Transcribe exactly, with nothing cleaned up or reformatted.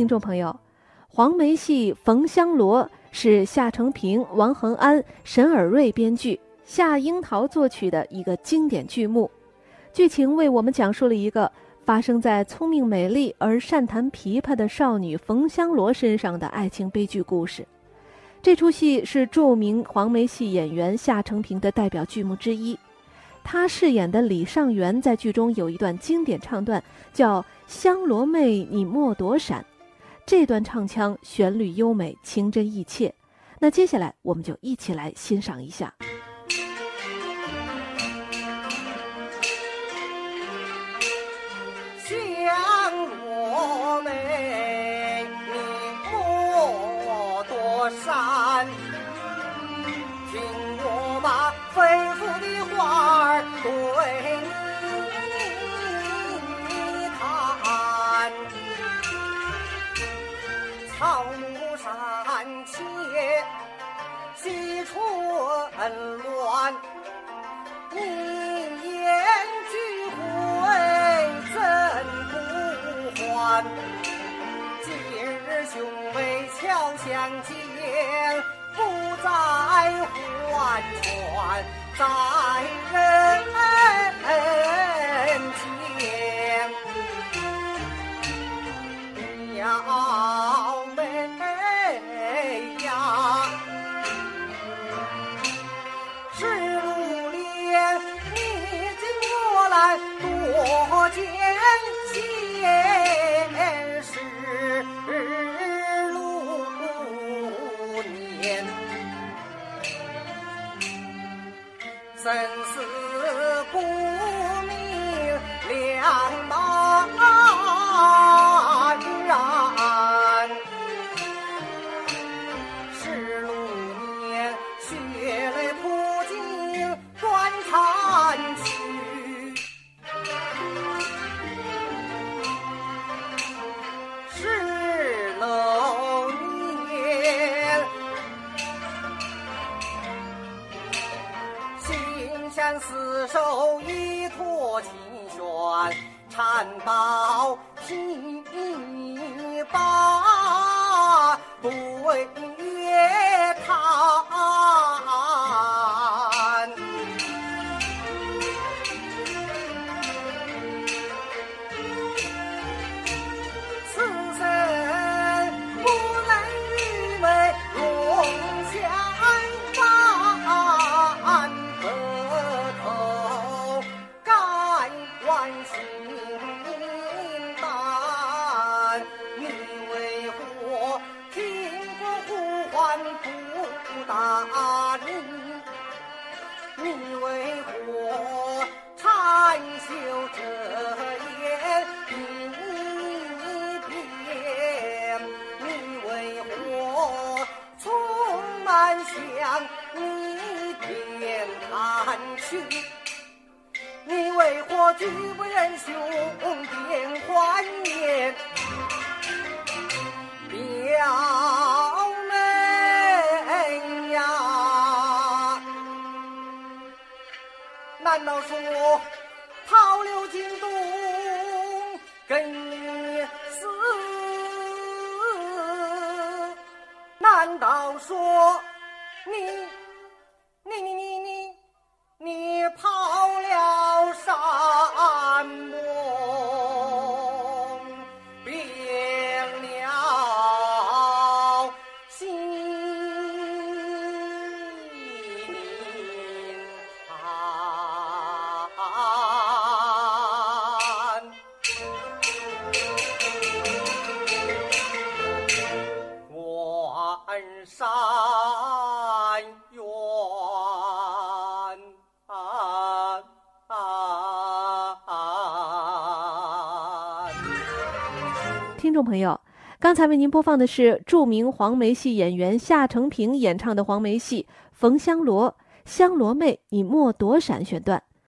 听众朋友，黄梅戏《冯香罗》是夏承平、王恒安、沈尔瑞编剧，夏樱桃作曲的一个经典剧目。剧情为我们讲述了一个发生在聪明美丽而善弹琵琶的少女冯香罗身上的爱情悲剧故事。这出戏是著名黄梅戏演员夏承平的代表剧目之一。他饰演的李尚元在剧中有一段经典唱段，叫《香罗妹你莫躲闪》。这段唱腔旋律优美，情真意切。那接下来我们就一起来欣赏一下。草木山切，喜春乱，你言俱回怎不还？今日兄妹巧相见，不再还船在人间。呀生死不明，两茫然。十六年，血泪铺尽断肠去。十六年，厮守一托琴弦，缠抱琵琶对月弹。此生不能与美容相伴。你为何拒不认兄变还言？表妹呀，难道说逃流京东跟你死？难道说你？听众朋友，刚才为您播放的是著名黄梅戏演员夏承平演唱的黄梅戏《冯香罗》，香罗妹你莫躲闪选段。